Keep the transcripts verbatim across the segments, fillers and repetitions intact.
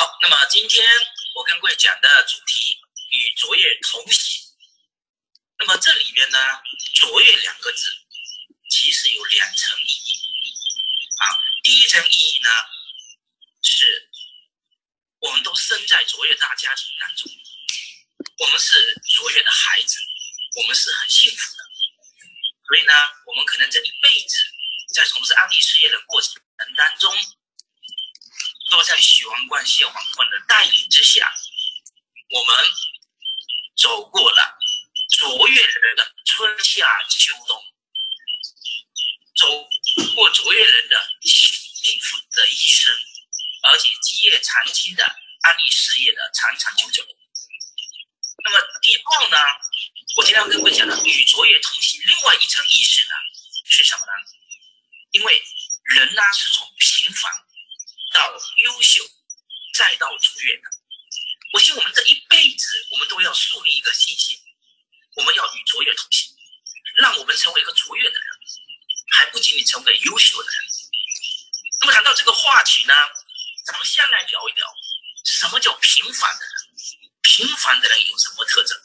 好，那么今天我跟各位讲的主题与卓越同行。那么这里边呢，卓越两个字其实有两层意义啊。第一层意义呢，是我们都生在卓越大家庭当中，我们是卓越的孩子，我们是很幸福的。所以呢，我们可能这一辈子在从事安利事业的过程当中，都在许王冠、谢王冠的带领之下，我们走过了卓越人的春夏秋冬，走过卓越人的幸福的一生，而且基业长期的安利事业的长长久久。那么第二呢，我今天要跟各位讲的与卓越同行，另外一层意识呢是什么呢？因为人呢是从平凡到优秀，再到卓越的。我信我们这一辈子，我们都要树立一个信心，我们要与卓越同行，让我们成为一个卓越的人，还不仅仅成为优秀的人。那么谈到这个话题呢，咱们先来聊一聊什么叫平凡的人，平凡的人有什么特征？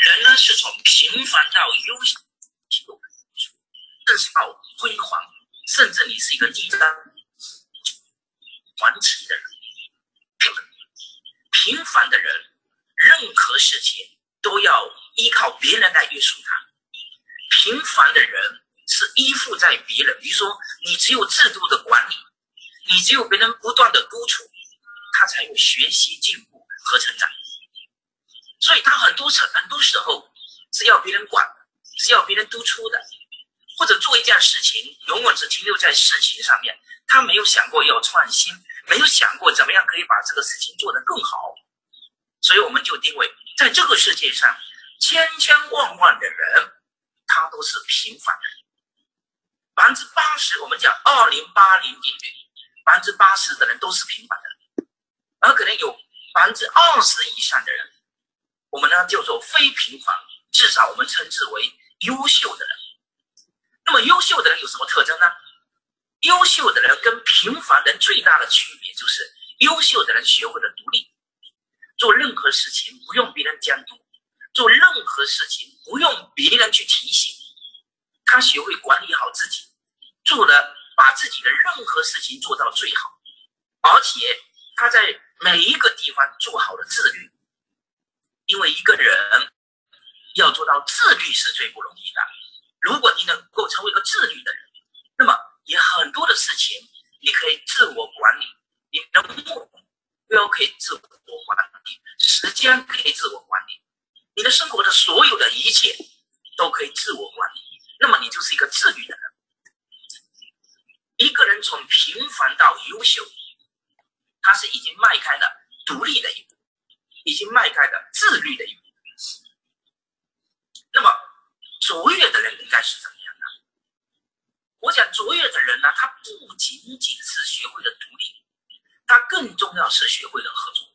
人呢是从平凡到优秀，甚至到辉煌，甚至你是一个地方传奇的人。平凡的人，任何事情都要依靠别人来约束他。平凡的人是依附在别人，比如说你只有制度的管理，你只有别人不断的督促，他才有学习进步和成长。所以他很多时很多时候是要别人管的，是要别人督促的，或者做一件事情永远只停留在事情上面，他没有想过要创新，没有想过怎么样可以把这个事情做得更好。所以我们就定位在这个世界上，千千万万的人他都是平凡的人。百分之八十，我们讲二零八零定律，百分之八十的人都是平凡的人，而可能有百分之二十以上的人，我们呢叫做非平凡，至少我们称之为优秀的人。那么优秀的人有什么特征呢？优秀的人跟平凡人最大的区别就是，优秀的人学会了独立，做任何事情不用别人监督，做任何事情不用别人去提醒，他学会管理好自己，做了把自己的任何事情做到最好，而且他在每一个地方做好了自律。因为一个人要做到自律是最不容易的，如果你能够成为一个自律的人，那么也很多的事情你可以自我管理，你的目标可以自我管理，时间可以自我管理，你的生活的所有的一切都可以自我管理，那么你就是一个自律的人。一个人从平凡到优秀，他是已经迈开了独立的一步，已经迈开了自律的一步。那么卓越的人应该是怎么样呢？我讲卓越的人呢，他不仅仅是学会了独立，他更重要是学会了合作。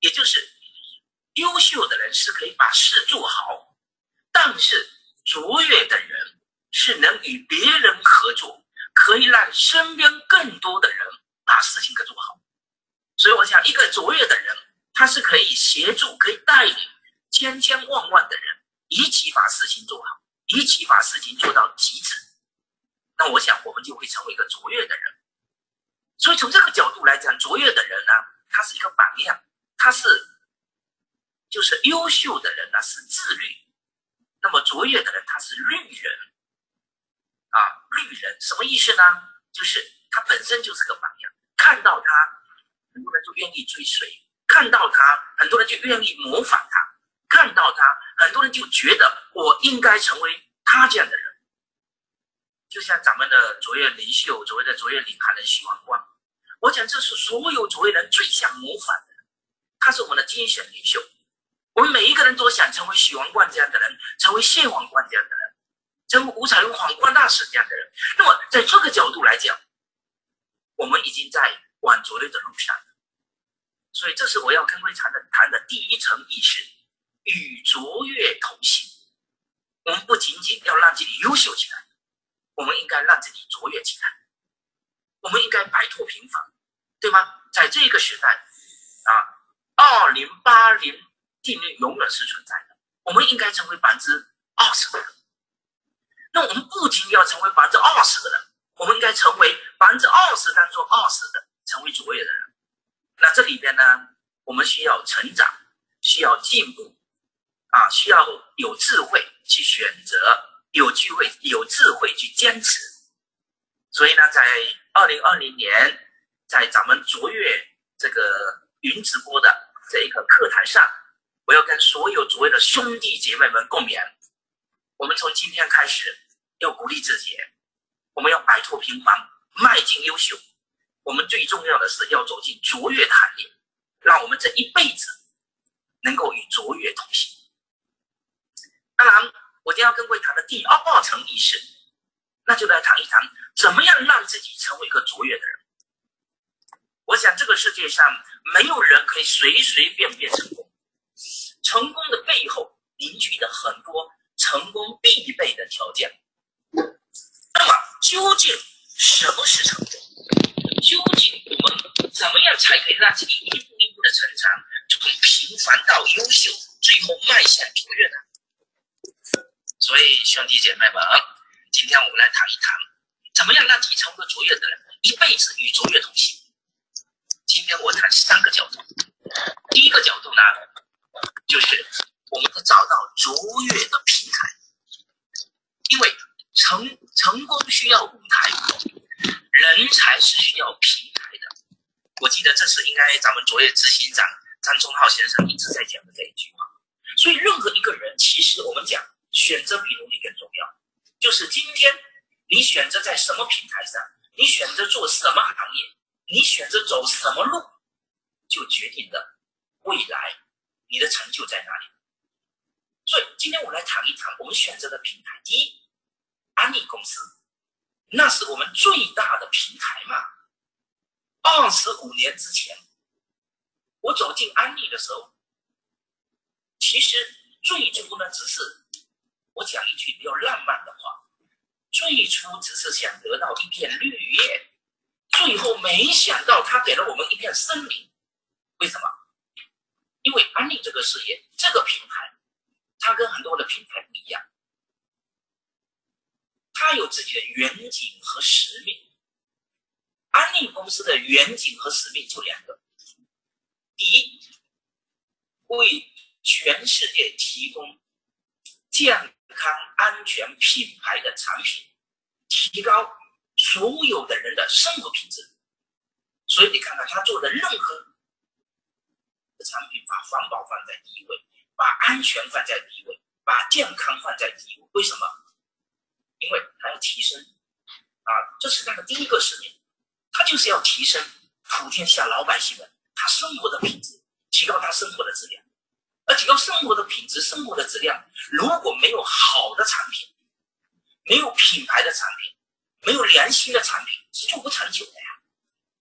也就是优秀的人是可以把事做好，但是卓越的人是能与别人合作，可以让身边更多的人把事情给做好。所以我想一个卓越的人，他是可以协助，可以带领千千万万的人一起把事情做好，一起把事情做到极致。那我想我们就会成为一个卓越的人。所以从这个角度来讲，卓越的人呢，他是一个榜样，他是就是优秀的人呢是自律，那么卓越的人他是律人啊，律人什么意思呢？就是他本身就是个榜样，看到他很多人就愿意追随，看到他很多人就愿意模仿他，看到他很多人就觉得我应该成为他这样的人。就像咱们的卓越领袖、卓越的卓越领航人许王冠，我讲这是所有卓越人最想模仿的人，他是我们的精神领袖。我们每一个人都想成为许王冠这样的人，成为谢王冠这样的人，成为吴彩荣皇冠大使这样的人。那么在这个角度来讲，我们已经在往卓越的路上了。所以这是我要跟各位谈的谈的第一层意识，与卓越同行。我们不仅仅要让自己优秀起来，我们应该让自己卓越起来，我们应该摆脱平凡，对吗？在这个时代，啊，二零八零定律永远是存在的。我们应该成为百分之二十的人。那我们不仅要成为百分之二十的人，我们应该成为百分之二十当中二十的，成为卓越的人。那这里边呢，我们需要成长，需要进步，啊，需要有智慧去选择，有智慧有智慧去坚持。所以呢，在二零二零年。 在咱们卓越这个云直播的这个课堂上，我要跟所有卓越的兄弟姐妹们共勉。我们从今天开始要鼓励自己，我们要摆脱平凡，迈进优秀。我们最重要的是要走进卓越的行业，让我们这一辈子能够与卓越同行。当然，我今天要跟各位谈的第二层意识，那就来谈一谈怎么样让自己成为一个卓越的人。 我想，这个世界上没有人可以随随便便成功。成功的背后凝聚了很多成功必备的条件。那么，究竟什么是成功？究竟我们怎么样才可以让自己一步一步的成长，从平凡到优秀，最后迈向卓越呢？所以，兄弟姐妹们，今天我们来谈一谈，怎么样让自己成为卓越的人，一辈子与卓越同行。 今天我谈三个角度，第一个角度呢，就是我们要找到卓越的平台，因为成成功需要舞台，人才是需要平台的。我记得这是应该咱们卓越执行长张忠浩先生一直在讲的这一句话。所以任何一个人，其实我们讲选择比努力更重要，就是今天你选择在什么平台上，你选择做什么行业。 你选择走什么路，就决定了未来你的成就在哪里。所以今天我来谈一谈我们选择的平台。第一，安利公司，那是我们最大的平台嘛。二十五年之前，我走进安利的时候，其实最初呢，只是我讲一句比较浪漫的话，最初只是想得到一片绿叶。 最后没想到，他给了我们一片森林。为什么？因为安利这个事业，这个平台，它跟很多的平台不一样，它有自己的远景和使命。安利公司的远景和使命就两个：第一，为全世界提供健康、安全、品牌的产品，提高。 所有的人的生活品质，所以你看看他做的任何的产品，把环保放在第一位，把安全放在第一位，把健康放在第一位。为什么？因为他要提升啊，这是他的第一个使命，他就是要提升普天下老百姓们他生活的品质，提高他生活的质量。而提高生活的品质、生活的质量，如果没有好的产品，没有品牌的产品。 没有良心的产品是做不长久的呀，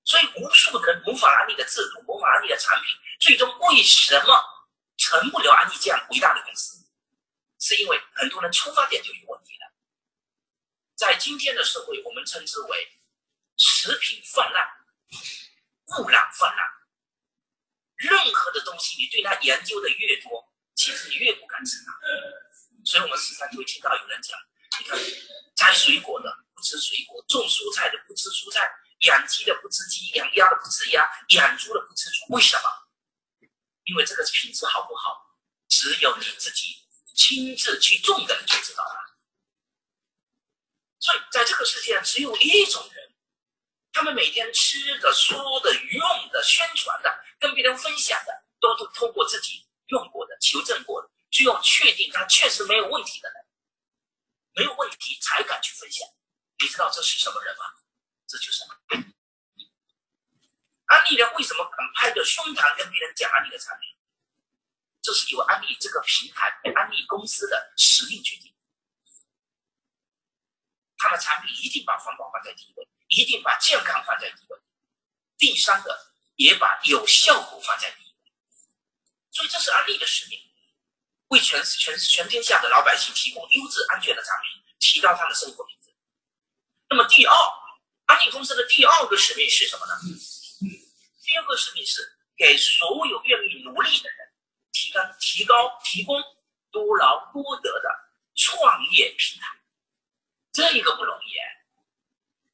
所以无数人模仿安利的制度，模仿安利的产品，最终为什么成不了安利这样伟大的公司？是因为很多人出发点就有问题了。在今天的社会，我们称之为食品泛滥、污染泛滥。任何的东西，你对它研究的越多，其实你越不敢吃它。所以我们时常就会听到有人讲：“你看，摘水果的。” 不吃水果，种蔬菜的不吃蔬菜，养鸡的不吃鸡，养鸭的不吃鸭，养猪的不吃猪。为什么？因为这个品质好不好，只有你自己亲自去种的人就知道了。所以，在这个世界上，只有一种人，他们每天吃的、说的、用的、宣传的、跟别人分享的，都是通过自己用过的、求证过的，只有确定他确实没有问题的人，没有问题才敢去分享。 你知道这是什么人吗？这就是安利人为什么敢拍着胸膛跟别人讲安利的产品？这是由安利这个平台、安利公司的实力决定。他的产品一定把环保放在第一位，一定把健康放在第一位，第三个也把有效果放在第一位。所以这是安利的使命，为全全全天下的老百姓提供优质、安全的产品，提高他的生活品质。 那么第二，安利公司的第二个使命是什么呢？给所有愿意努力的人提供提高提供多劳多得的创业平台，这个不容易哎。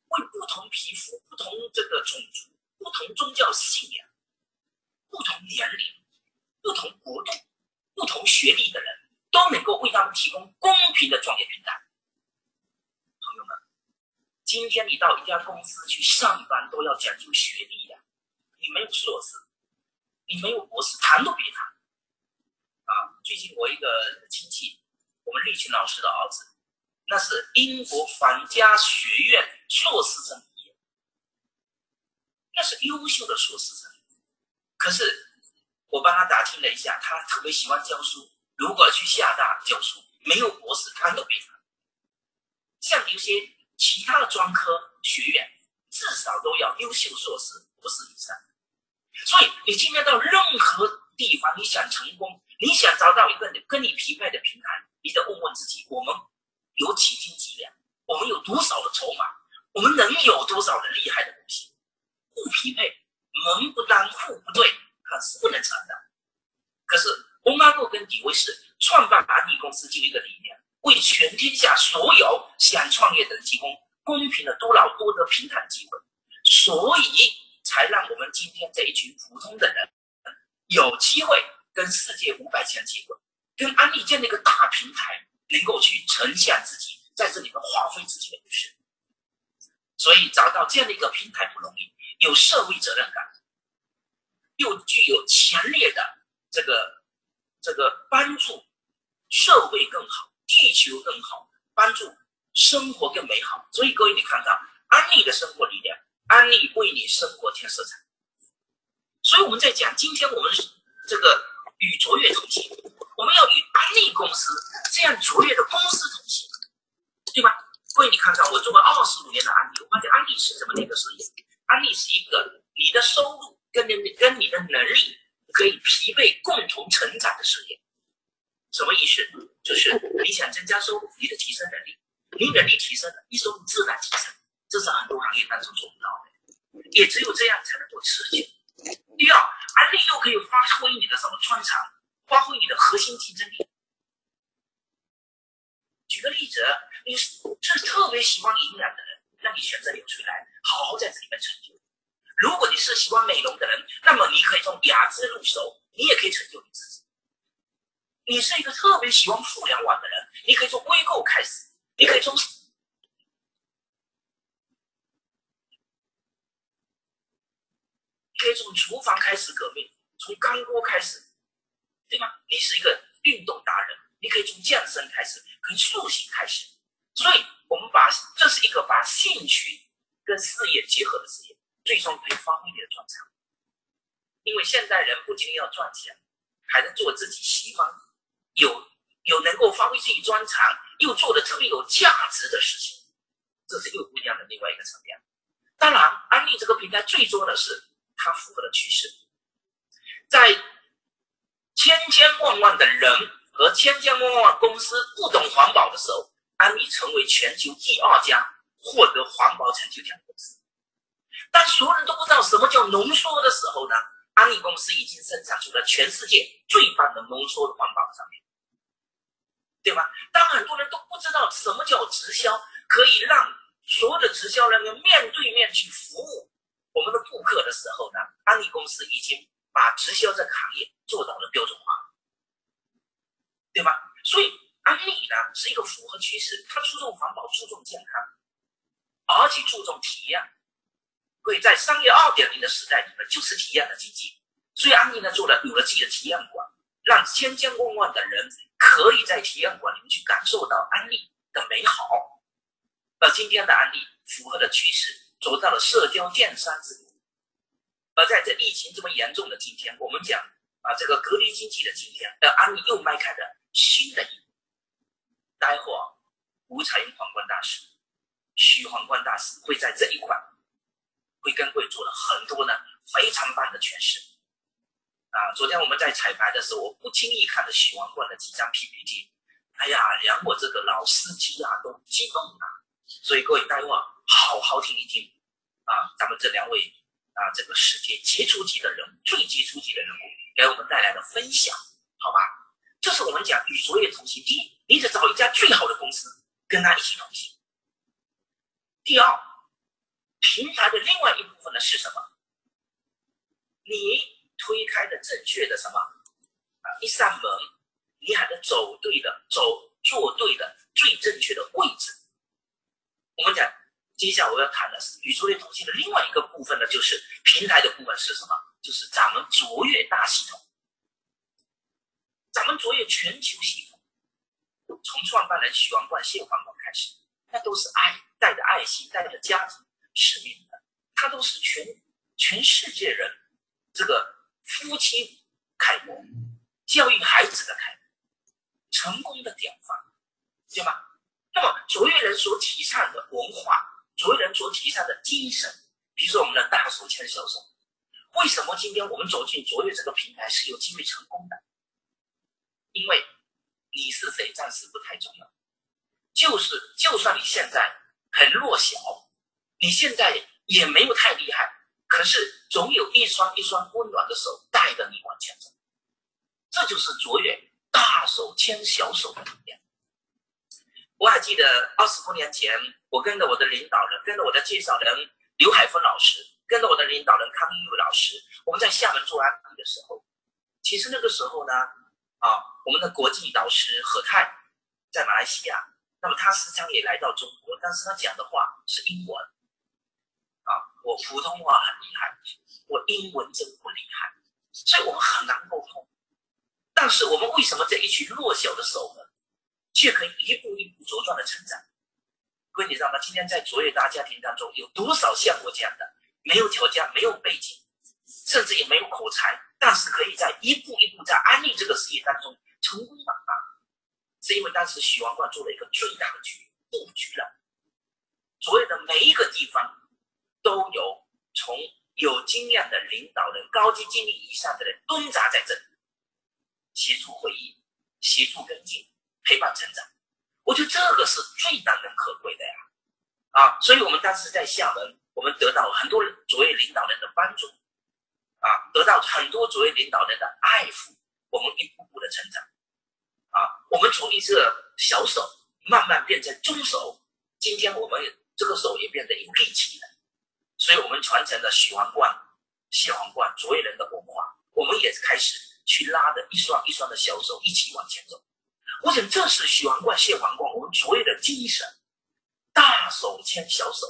为不同皮肤、不同这个种族、不同宗教信仰、不同年龄、不同国度、不同学历的人，都能够为他们提供公平的创业平台。朋友们，今天你到一家公司去上班，都要讲究学历呀、啊。你没有硕士，你没有博士，谈都别谈。啊，最近我一个亲戚，我们立群老师的儿子，那是英国皇家学院硕士生毕业，那是优秀的硕士生。可是我帮他打听了一下，他特别喜欢教书，如果去厦大教书，没有博士谈都别谈。像有些其他的专科学院，至少都要优秀硕士、博士以上。所以你今天到任何地方，你想成功，你想找到一个跟你匹配的平台，你得问问自己，我们有几斤几两，我们有多少的筹码，我们能有多少的厉害的东西。不匹配，门不当户不对，可是不能成的。可是翁阿诺跟李维是创办安利公司就一个理念，为全天下所有想创业的人提供公平的多劳多得平台机会，所以才让我们今天这一群普通的人有机会跟世界五百强接轨，跟安利建立一个大平台，能够去呈现自己，在这里面发挥自己的优势。所以找到这样的一个平台不容易，有社会责任感，又具有强烈的这个这个帮助社会更好、地球更好、帮助生活更美好。所以各位，你看到安利的生活理念，安利为你生活添色彩。所以我们在讲，今天我们这个与卓越同行，我们要与安利公司这样卓越的公司同行，对吧？所以你看看，我做了二十五年的安利，我发现安利是什么那个事业？安利是一个你的收入跟你跟你的能力可以匹配、共同成长的事业。什么意思？就是你想增加收入，你得提升能力，你能力提升了，你收入自然提升，这是很多行业当中做不到的，也只有这样才能够持久。第二，安利又可以发挥你的什么专长，发挥你的核心竞争力。举个例子，你是特别喜欢营养的人，那你选择流水来，好好在这里面成就。如果你是喜欢美容的人，那么你可以从雅姿入手，你也可以成就你自己。你是一个特别喜欢互联网的人，你可以从微购开始，你可以从你可以从厨房开始革命，从干锅开始，对吧？你是一个运动达人，你可以从健身开始，可以塑形开始。所以我们把这是一个把兴趣跟事业结合的事业，最终可以发挥你的专长。因为现代人不仅要赚钱，还能做自己喜欢，有有能够发挥自己专长，又做的特别有价值的事情，这是又不一样的另外一个层面。当然，安利这个平台最重要的是它符合了趋势，在千千万万的人和千千万万公司不懂环保的时候，安利成为全球第二家获得环保成就奖的公司。当所有人都不知道什么叫浓缩的时候呢，安利公司已经生产出了全世界最棒的浓缩的环保商品，对吧？当很多人都不知道什么叫直销，可以让所有的直销人员面对面去服务我们的顾客的时候呢，安利公司已经把直销这个行业做到了标准化，对吧？所以安利呢是一个符合趋势，它注重环保，注重健康，而且注重体验。所以在商业 二点零 的时代里面，就是体验的经济。所以安利呢做了有了自己的体验馆，让千千万万的人可以在体验馆里面去感受到安利的美好。而今天的安利符合了趋势，走到了社交电商之路。而在这疫情这么严重的今天，我们讲啊这个隔离经济的今天，呃安利又迈开了新的一步。待会儿吴彩云皇冠大使、徐皇冠大使会在这一块会跟会做了很多呢非常棒的诠释。啊，昨天我们在彩排的时候，我不轻易看了徐皇冠的几张 P P T， 哎呀，连我这个老司机啊都激动啊。所以各位待会儿好好听一听啊，咱们这两位啊这个世界杰出级的人物，最杰出级的人物给我们带来的分享，好吧？就是我们讲与卓越同行，第一，你得找一家最好的公司跟他一起同行；第二，平台的另外一部分呢是什么？你推开的正确的什么啊一扇门，你还能走对的，走做对的最正确的位置。我们讲，接下来我要谈的是与卓越同行的另外一个部分呢，就是平台的部分是什么？就是咱们卓越大系统，咱们卓越全球系统，从创办人许王冠、谢黄冠开始，那都是爱，带着爱心，带着家庭使命的，他都是全全世界人这个夫妻楷模，教育孩子的楷模，成功的典范，对吗？那么卓越人所提倡的文化，卓越人所提倡的精神，比如说我们的大手牵小手，为什么今天我们走进卓越这个平台是有机会成功的？因为你是谁暂时不太重要，就是就算你现在很弱小，你现在也没有太厉害，可是总有一双一双温暖的手带着你往前走，这就是卓越大手牵小手的力量。我还记得二十多年前，我跟着我的领导人，跟着我的介绍人刘海峰老师，跟着我的领导人康英伟老师，我们在厦门做安利的时候，其实那个时候呢，啊，我们的国际导师何泰在马来西亚，那么他时常也来到中国，但是他讲的话是英文，啊，我普通话很厉害，我英文真不厉害，所以我们很难沟通。但是我们为什么这一群弱小的手呢，却可以一步一步茁壮的成长？各位你知道吗？今天在卓越大家庭当中，有多少像我这样的，没有条件、没有背景，甚至也没有口才，但是可以在一步一步在安利这个事业当中成功的啊？是因为当时许王冠做了一个最大的局布局了，卓越的每一个地方都有从有经验的领导人、高级经理以上的人蹲扎在这里，协助会议，协助跟进，陪伴成长。我觉得这个是最难能可贵的呀！啊，所以我们当时在厦门，我们得到很多卓越领导人的帮助，啊，得到很多卓越领导人的爱抚，我们一步步的成长，啊，我们从一个小手慢慢变成中手，今天我们这个手也变得有力气了。所以我们传承了许王冠、谢王冠卓越人的文化，我们也开始去拉着一双一双的小手一起往前走。我想这是许王冠、谢王冠我们卓越的精神，大手牵小手。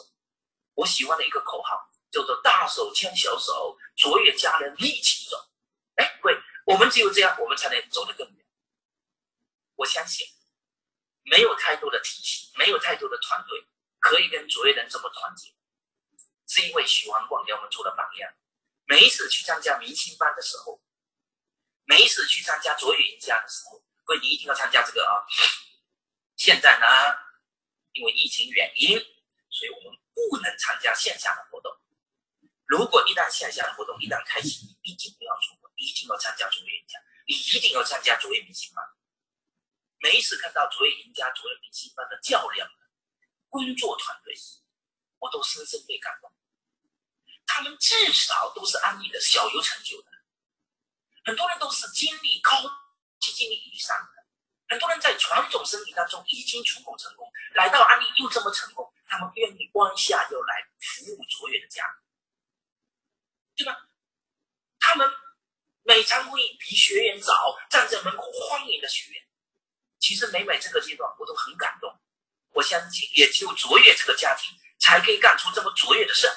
我喜欢的一个口号叫做大手牵小手，卓越家人一起走。哎，对，我们只有这样，我们才能走得更远。我相信没有太多的体系，没有太多的团队可以跟卓越人这么团结，是因为许王冠给我们做了榜样。每一次去参加明星班的时候，每一次去参加卓越演讲的时候，各位你一定要参加这个啊！现在呢，因为疫情原因，所以我们不能参加线下的活动。如果一旦线下的活动一旦开启，你一定不要错过，你一定要参加卓越演讲，你一定要参加卓越明星班。每一次看到卓越赢家、卓越明星班的较量、工作团队，我都深深被感动。他们至少都是安利的小有成就的。很多人都是经历高级经理以上的，很多人在传统生意当中已经出口成功，来到安利又这么成功，他们愿意弯下腰来服务卓越的家，对吧？他们每场会议比学员早，站在门口欢迎的学员。其实每每这个阶段，我都很感动。我相信，也只有卓越这个家庭才可以干出这么卓越的事，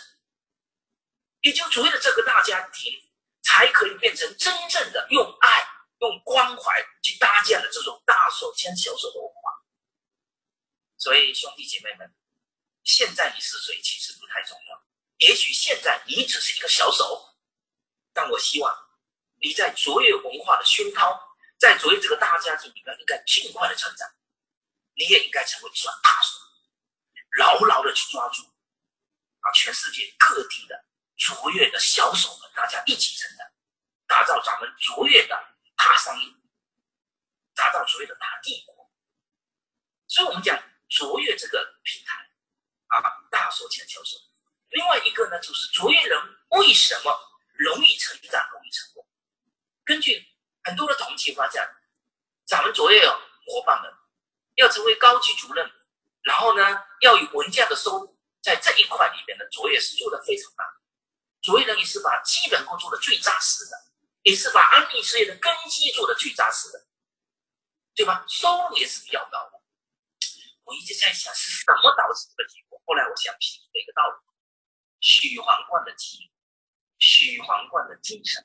也就卓越的这个大家庭，才可以变成真正的用爱、用关怀去搭建的这种大手牵小手的文化。所以，兄弟姐妹们，现在你是谁其实不太重要，也许现在你只是一个小手，但我希望你在卓越文化的熏陶，在卓越这个大家庭里面，应该尽快的成长。你也应该成为一双大手，牢牢的去抓住啊，全世界各地的卓越的小手们，大家一起成长，打造咱们卓越的大商业，打造卓越的大帝国。所以我们讲卓越这个平台啊，大手牵小手，另外一个呢，就是卓越人为什么容易成长、容易成功？根据很多的统计发现，咱们卓越伙伴们要成为高级主任，然后呢，要有文件的收入，在这一块里面的卓越是做得非常棒。卓越人也是把基本功做得最扎实的，也是把安利事业的根基做得最扎实的，对吧？收入也是比较高的。我一直在想是什么导致的结果，后来我想批评的一个道理：许皇冠的基因，许皇冠的精神。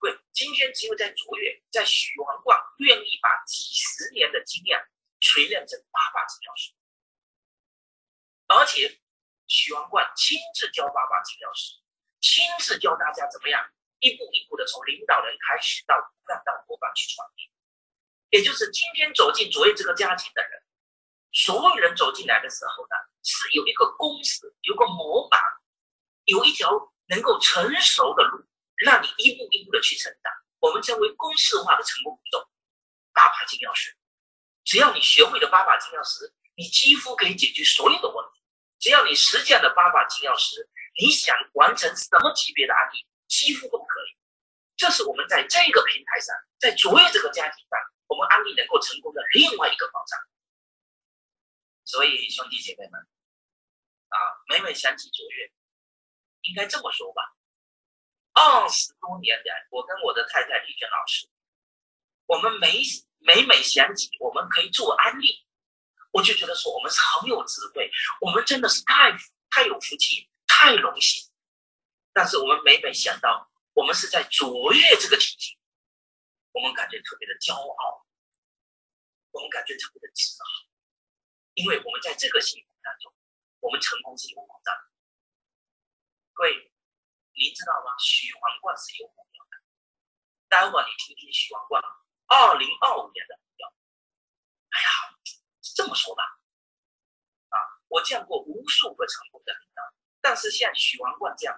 对，今天只有在卓越，在许皇冠愿意把几十年的经验锤炼成八八制药师，而且许皇冠亲自教八八制药师，亲自教大家怎么样一步一步的从领导人开始到骨干到模板去传递。也就是今天走进卓越这个家庭的人，所有人走进来的时候呢，是有一个公式，有个模板，有一条能够成熟的路，让你一步一步的去成长。我们称为公式化的成功步骤，八把金钥匙。只要你学会了八把金钥匙，你几乎可以解决所有的问题。只要你实践了八把金钥匙，你想完成什么级别的案例，几乎都可以。这是我们在这个平台上，在卓越这个家庭上，我们案例能够成功的另外一个保障。所以兄弟姐妹们啊，每每想起卓越，应该这么说吧，二十多年来，我跟我的太太李娟老师，我们每每每想起我们可以做安利，我就觉得说我们是很有智慧，我们真的是太太有福气，太荣幸。但是我们每每想到我们是在卓越这个体系，我们感觉特别的骄傲，我们感觉特别的自豪，因为我们在这个系统当中，我们成功是有保障的。各位，您知道吗？许皇冠是有目标的。待会儿你听听许皇冠二零二五年的目标。哎呀，这么说吧，啊，我见过无数个成功的领导，但是像许皇冠这样，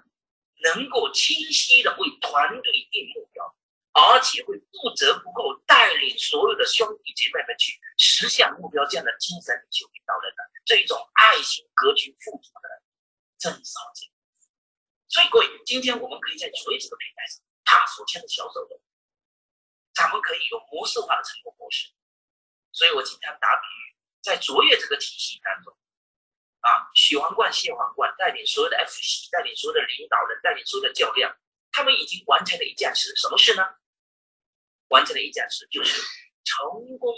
能够清晰的为团队定目标，而且会不折不扣带领所有的兄弟姐妹们去实现目标，这样的精神领袖领导人呢，这种爱心格局富足的人真少见。所以各位，今天我们可以在卓越这个平台上大手牵着小手的，咱们可以有模式化的成功模式。所以我经常打比喻，在卓越这个体系当中，啊，许皇冠、谢皇冠带领所有的 F C， 带领所有的领导人，带领所有的教练，他们已经完成了一件事，什么事呢？完成了一件事，就是成功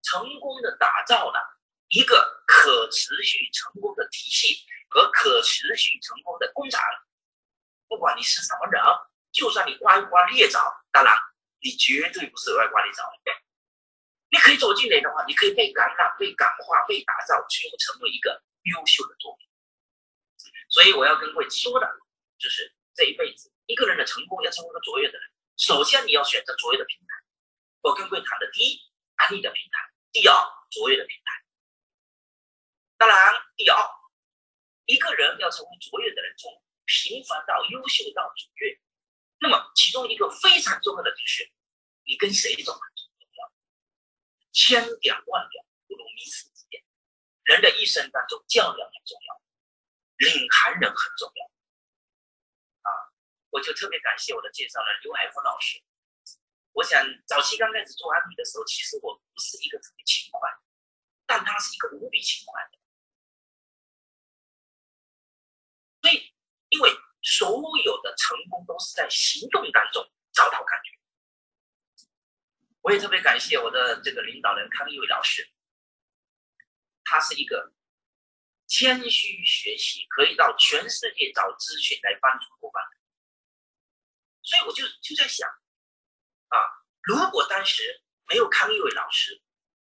成功的打造了一个可持续成功的体系和可持续成功的工厂。不管你是什么人，就算你挖一挖猎枣，当然你绝对不是外挖猎枣，你可以走进来的话，你可以被感染、被感化、被打造，最后成为一个优秀的作品。所以我要跟各位说的就是这一辈子一个人的成功，要成为一个卓越的人，首先你要选择卓越的平台。我跟各位谈的第一，安利的平台；第二，卓越的平台。当然，第二，一个人要成为卓越的人，从平凡到优秀到卓越，那么其中一个非常重要的就是你跟谁走很重要。千点万点不如迷失己。人的一生当中，教养很重要，领航人很重要。我就特别感谢我的介绍人刘海峰老师。我想早期刚开始做安利的时候，其实我不是一个特别勤快，但他是一个无比勤快的。所以，因为所有的成功都是在行动当中找到感觉。我也特别感谢我的这个领导人康一伟老师，他是一个谦虚学习，可以到全世界找资讯来帮助伙伴。所以我就就在想，啊，如果当时没有康一伟老师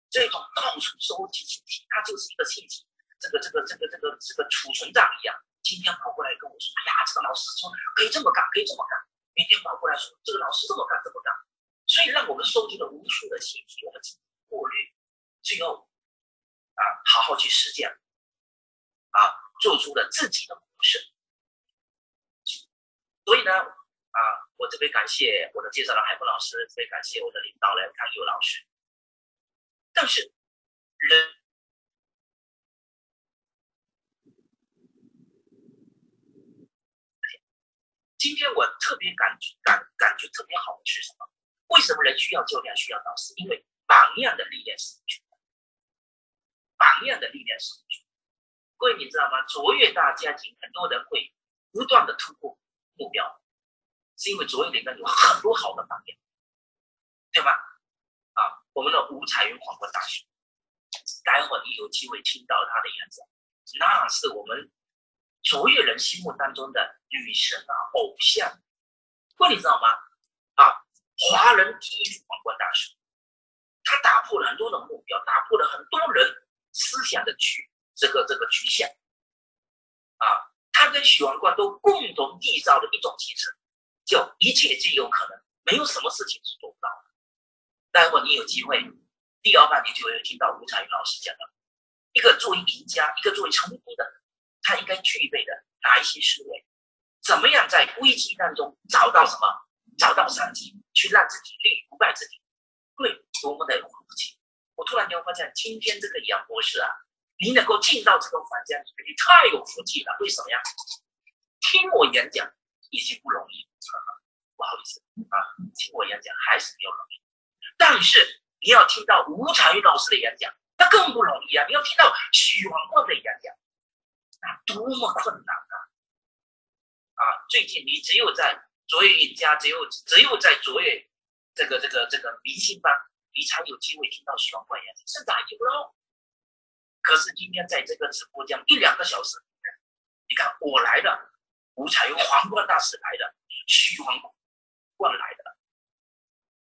这种到处收集信息，他就是一个信息这个这个这个这个这个储存站一样，今天跑过来跟我说，哎呀，这个老师说可以这么干，可以这么干；明天跑过来说这个老师这么干这么干。所以让我们收集了无数的信息，我们过滤，最后啊，好好去实践，啊，做出了自己的模式。所以呢，啊，我特别感谢我的介绍人海峰老师，特别感谢我的领导人康佑老师。但是，人今天我特别感感感觉特别好的是什么？为什么人需要教练，需要导师？因为榜样的力量是无穷的，榜样的力量是无穷的。各位你知道吗？卓越大家庭，很多人会不断的突破目标，是因为卓越的人有很多好的榜样，对吧？啊，我们的吴彩云广播大学，待会你有机会听到他的演讲，那是我们卓越人心目当中的女神啊，偶像。不过你知道吗？啊，华人第一广播大学，他打破了很多的目标，打破了很多人思想的局这个这个局限。啊，他跟许王冠都共同缔造了一种精神，叫一切皆有可能，没有什么事情是做不到的。待会你有机会，第二半年就有听到吴彩云老师讲的，一个作为赢家，一个作为成功的人，他应该具备的哪一些思维？怎么样在危机当中找到什么？找到商机，去让自己立于不败之地。对，多么的了不起！我突然间发现，今天这个杨博士啊，你能够进到这个环境，你太有福气了。为什么呀？听我演讲已经不容易，不好意思啊，听我演讲还是比较容易。但是你要听到吴彩云老师的演讲，那更不容易啊！你要听到许王冠的演讲，那多么困难啊！啊，最近你只有在卓越赢家，只有只有在卓越这个这个这个明星班，你才有机会听到许王冠演讲，甚至还有喽。可是今天在这个直播间一两个小时，你看我来了，吴彩云皇冠大师来了，许王冠来了，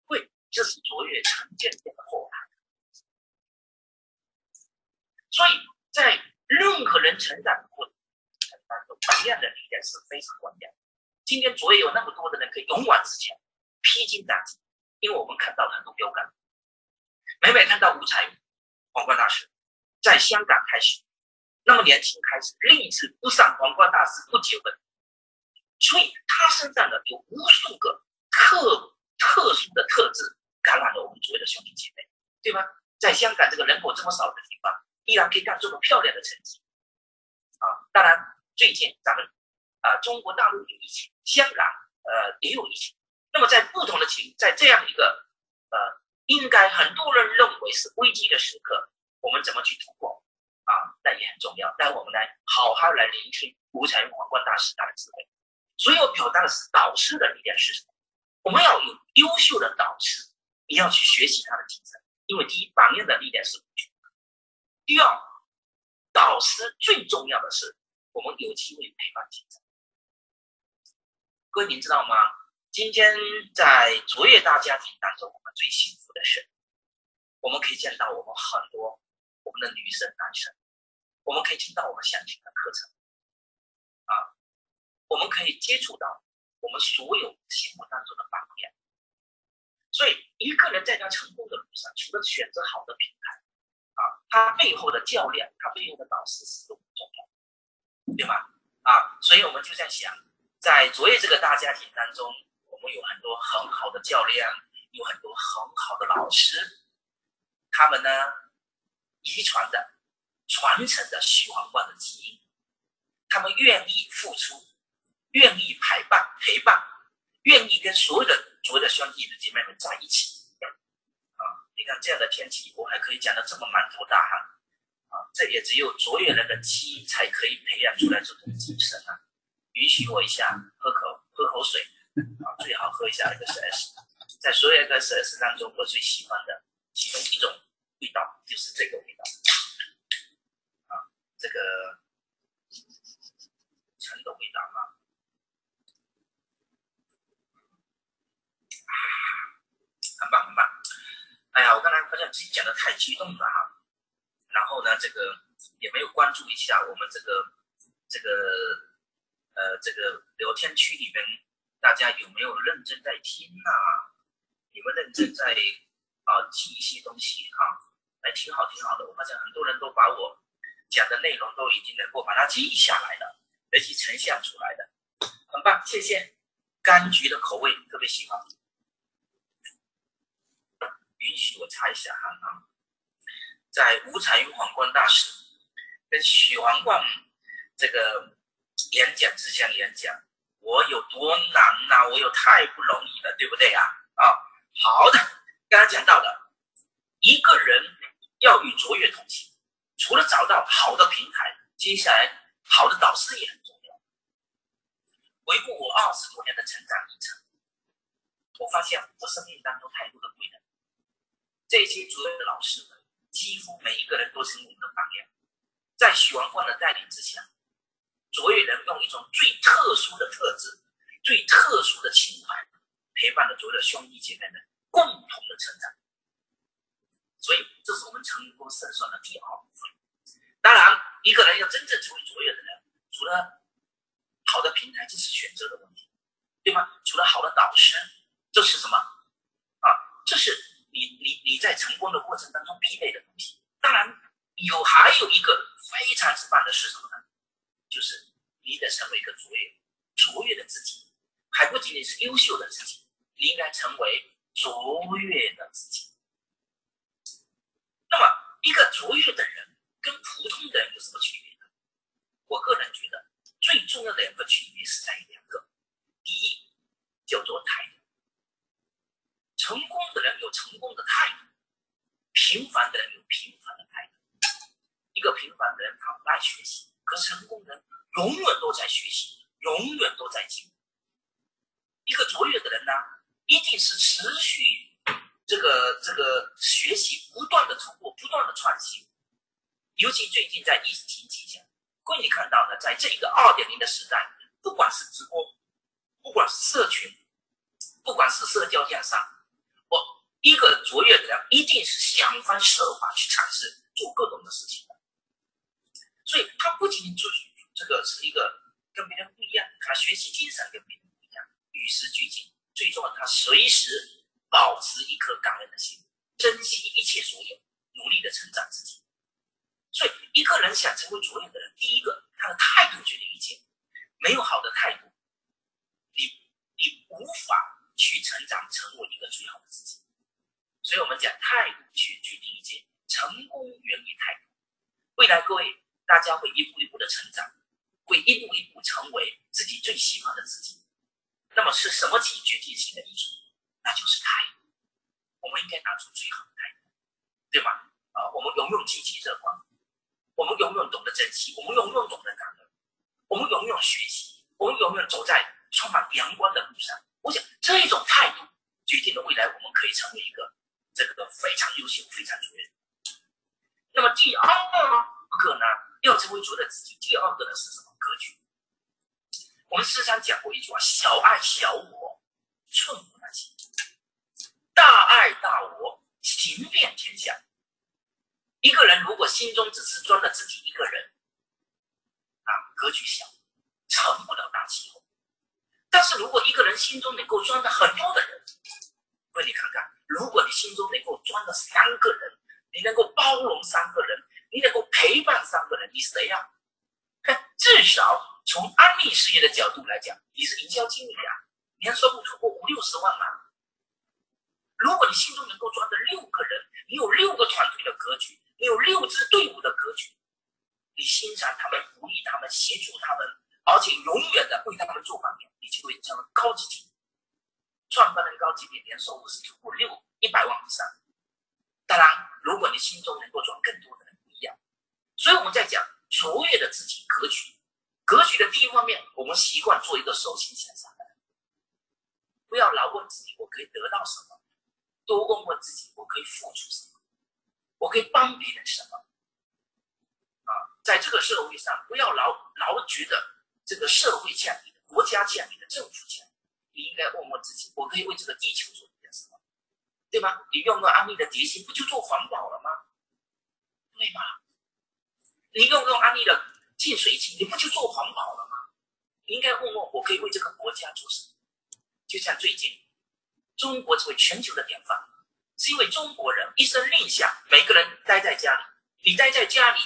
对，这是卓越成见见的后来。所以在任何人成长的过程当中，榜样的力量是非常关键的。今天卓越有那么多的人可以勇往直前，披荆斩棘，因为我们看到很多标杆。每每看到吴彩云皇冠大师在香港开始那么年轻开始立志不上皇冠大师不结婚，所以他身上的有无数个特特殊的特质感染了我们卓越的兄弟姐妹，对吧？在香港这个人口这么少的地方，依然可以干这么漂亮的成绩啊！当然，最近咱们啊、呃、中国大陆有疫情，香港呃也有疫情。那么在不同的情，在这样一个呃，应该很多人认为是危机的时刻，我们怎么去突破啊？那也很重要。但我们来好好来聆听吴彩云皇冠大师他的智慧。所以我表达的是导师的力量是什么？我们要有优秀的导师，你要去学习他的精神，因为第一，榜样的力量是无穷。第二，导师最重要的是，我们有机会陪伴成长。各位，您知道吗？今天在卓越大家庭当中，我们最幸福的是，我们可以见到我们很多我们的女生、男生，我们可以听到我们想听的课程，啊，我们可以接触到我们所有心目当中的榜样。所以，一个人在他成功的路上，除了选择好的平台，啊，他背后的教练，他背后的导师是很重要，对吧？啊，所以我们就在想，在卓越这个大家庭当中，我们有很多很好的教练，有很多很好的老师，他们呢，遗传的、传承的许王冠的基因，他们愿意付出，愿意陪伴、陪伴，愿意跟所有的卓越的兄弟姐妹们在一起。你看这样的天气，我还可以讲得这么满头大汗啊！这也只有卓越人的基因才可以培养出来这种精神啊！允许我一下喝口喝口水啊，最好喝一下 X S。在所有 X S 当中，我最喜欢的其中一种味道就是这个味道啊，这个橙的味道啊。啊，很棒很棒。哎呀，我刚才发现自己讲的太激动了哈、啊，然后呢，这个也没有关注一下我们这个这个呃这个聊天区里面大家有没有认真在听啊？你们认真在啊记一些东西哈、啊，哎，挺好挺好的。我发现很多人都把我讲的内容都已经能够把它记忆下来了，而且呈现出来的，很棒，谢谢。柑橘的口味特别喜欢。允许我猜一下啊，在吴彩云皇冠大师跟许皇冠这个演讲之前演讲，我有多难呐、啊，我有太不容易了，对不对啊？啊，好的，刚刚讲到了，一个人要与卓越同行，除了找到好的平台，接下来好的导师也很重要。回顾我二十多年的成长历程，我发现我生命当中太多的贵人，这些卓越的老师们，几乎每一个人都是我们的榜样。在许王冠的带领之下，卓越人用一种最特殊的特质、最特殊的情怀，陪伴了卓越兄弟姐妹们共同的成长。所以，这是我们成功胜算的第二部分。当然，一个人要真正成为卓越的人，除了好的平台，这是选择的问题，对吧？除了好的导师，这是什么？啊，这是你你你在成功的过程当中必备的东西。当然，有还有一个非常之棒的是什么呢？就是你得成为一个卓越、卓越的自己，还不仅仅是优秀的自己，你应该成为卓越的自己。那么，一个卓越的人跟普通的人有什么区别呢？我个人觉得最重要的两个区别是在于两个：第一，叫做态度。成功的人有成功的态度，平凡的人有平凡的态度。一个平凡的人他不爱学习。可成功人永远都在学习，永远都在进步。一个卓越的人呢，一定是持续这个这个学习，不断的突破，不断的创新。尤其最近在疫情期间，各位你看到的，在这个 二点零 的时代，不管是直播，不管是社群，不管是社交线上，我一个卓越的人一定是想方设法去尝试做各种的事情。所以，他不仅仅做这个是一个跟别人不一样，他学习精神跟别人不一样，与时俱进。最重要，他随时保持一颗感恩的心，珍惜一切所有，努力的成长自己。所以，一个人想成为卓越的人，第一个，他的态度决定一切。没有好的态度，你你无法去成长，成为一个最好的自己。所以我们讲态度去决定一切，成功源于态度。未来各位。大家会一步一步的成长，会一步一步成为自己最喜欢的自己。那么是什么去决定性的因素？那就是态度。我们应该拿出最好的态度，对吗？啊、呃，我们永远积极乐观，我们永远懂得珍惜，我们永远懂得感恩，我们永远学习，我们永远走在充满阳光的路上。我想，这种态度决定了未来我们可以成为一个这个非常优秀、非常卓越。那么第二个呢？要成为卓越的自己，第二个呢是什么格局？我们时常讲过一句话：小爱小我，寸步难行；大爱大我，行遍天下。一个人如果心中只是装了自己一个人，啊，格局小，成不了大气候。但是如果一个人心中能够装着很多的人，各位你看看，如果你心中能够装着三个人，你能够包容三个人。你能够陪伴三个人，你是谁呀？至少从安利事业的角度来讲，你是营销经理啊，年收入突破五六十万啊。如果你心中能够装着六个人，你有六个团队的格局，你有六支队伍的格局，你欣赏他们，鼓励他们，协助他们，而且永远的为他们做榜样，你就会成为高级经理。创办人高级经理年收入是突破六一百万以上。当然，如果你心中能够装更多的人。所以我们在讲卓越的自己格局，格局的第一方面，我们习惯做一个手心向上的人，不要老问自己我可以得到什么，多问问自己我可以付出什么，我可以帮别人什么。啊，在这个社会上，不要老老觉得这个社会欠你的，国家欠你的，政府欠你，你应该问问自己，我可以为这个地球做一点什么，对吗？你用了安利的碟心，不就做环保了吗？对吗？你用用安利的净水器，你不就做环保了吗？你应该问问我可以为这个国家做什么。就像最近，中国作为全球的典范，是因为中国人一声令下，每个人待在家里，你待在家里，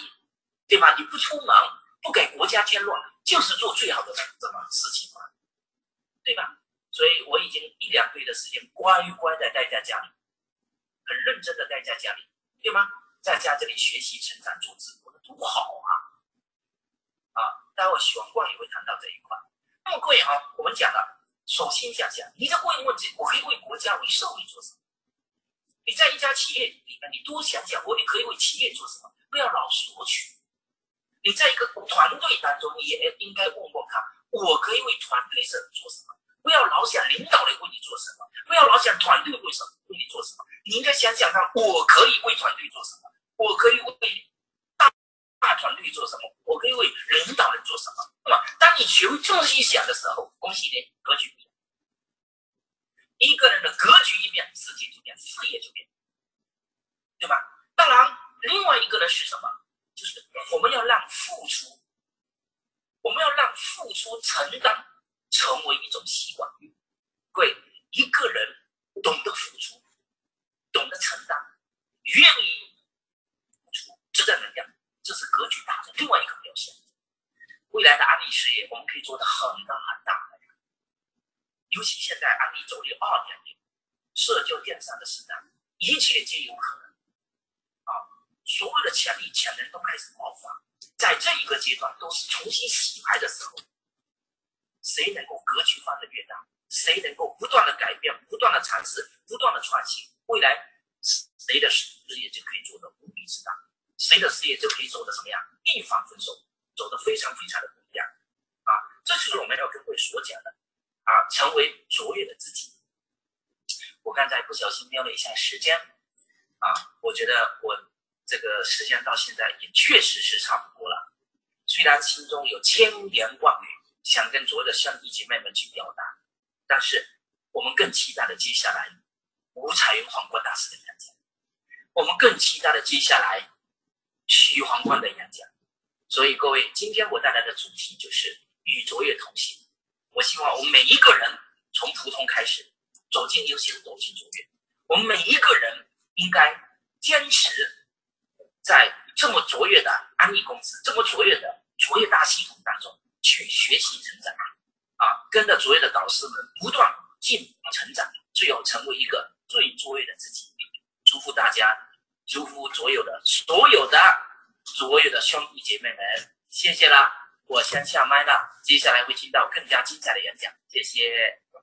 对吧？你不出门，不给国家添乱，就是做最好的什么事情嘛，对吧？所以我已经一两个月的时间，乖乖的待在家里，很认真的待在家里，对吗？在家这里学习成长做自我。多好啊！啊，待会许王冠也会谈到这一块。富贵啊，我们讲了，首先想想，你在问问自己，我可以为国家、为社会做什么？你在一家企业里面，你多想想，我也可以为企业做什么？不要老索取。你在一个团队当中，你也应该问问他，我可以为团队上做什么？不要老想领导来为你做什么，不要老想团队为什么为你做什么。你应该想想看，我可以为团队做什么？我可以为大团队做什么？我可以为领导人做什么？那么，当你学会这么一想的时候，恭喜你，格局变。一个人的格局一变，世界就变，视野就变，对吧？当然，另外一个呢是什么？就是我们要让付出，我们要让付出承担成为一种习惯。各位，一个人懂得付出，懂得承担，愿意付出，这正能量，这是格局大的另外一个表现。未来的安利事业，我们可以做得很大很大的。尤其现在安利走入二点零，社交电商的时代，一切皆有可能。所有的潜力潜能都开始爆发，在这一个阶段都是重新洗牌的时候，谁能够格局放得越大，谁能够不断的改变，不断的尝试，不断的创新，未来谁的事业就可以做得无比之大，谁的事业就可以走得什么样一帆风顺，走得非常非常的不一样啊！这就是我们要跟各位所讲的啊，成为卓越的自己。我刚才不小心瞄了一下时间啊，我觉得我。这个时间到现在也确实是差不多了，虽然心中有千言万语想跟所有的兄弟姐妹们去表达，但是我们更期待的接下来吴彩云皇冠大师的演讲，我们更期待的接下来徐皇冠的演讲。所以各位，今天我带来的主题就是与卓越同行。我希望我们每一个人从普通开始，走进优秀，走进卓越。我们每一个人应该坚持。在这么卓越的安利公司，这么卓越的卓越大系统当中去学习成长，啊，跟着卓越的导师们不断进步成长，最后成为一个最卓越的自己。祝福大家，祝福所有的所有的卓越的兄弟姐妹们，谢谢啦！我先下麦了，接下来会听到更加精彩的演讲，谢谢。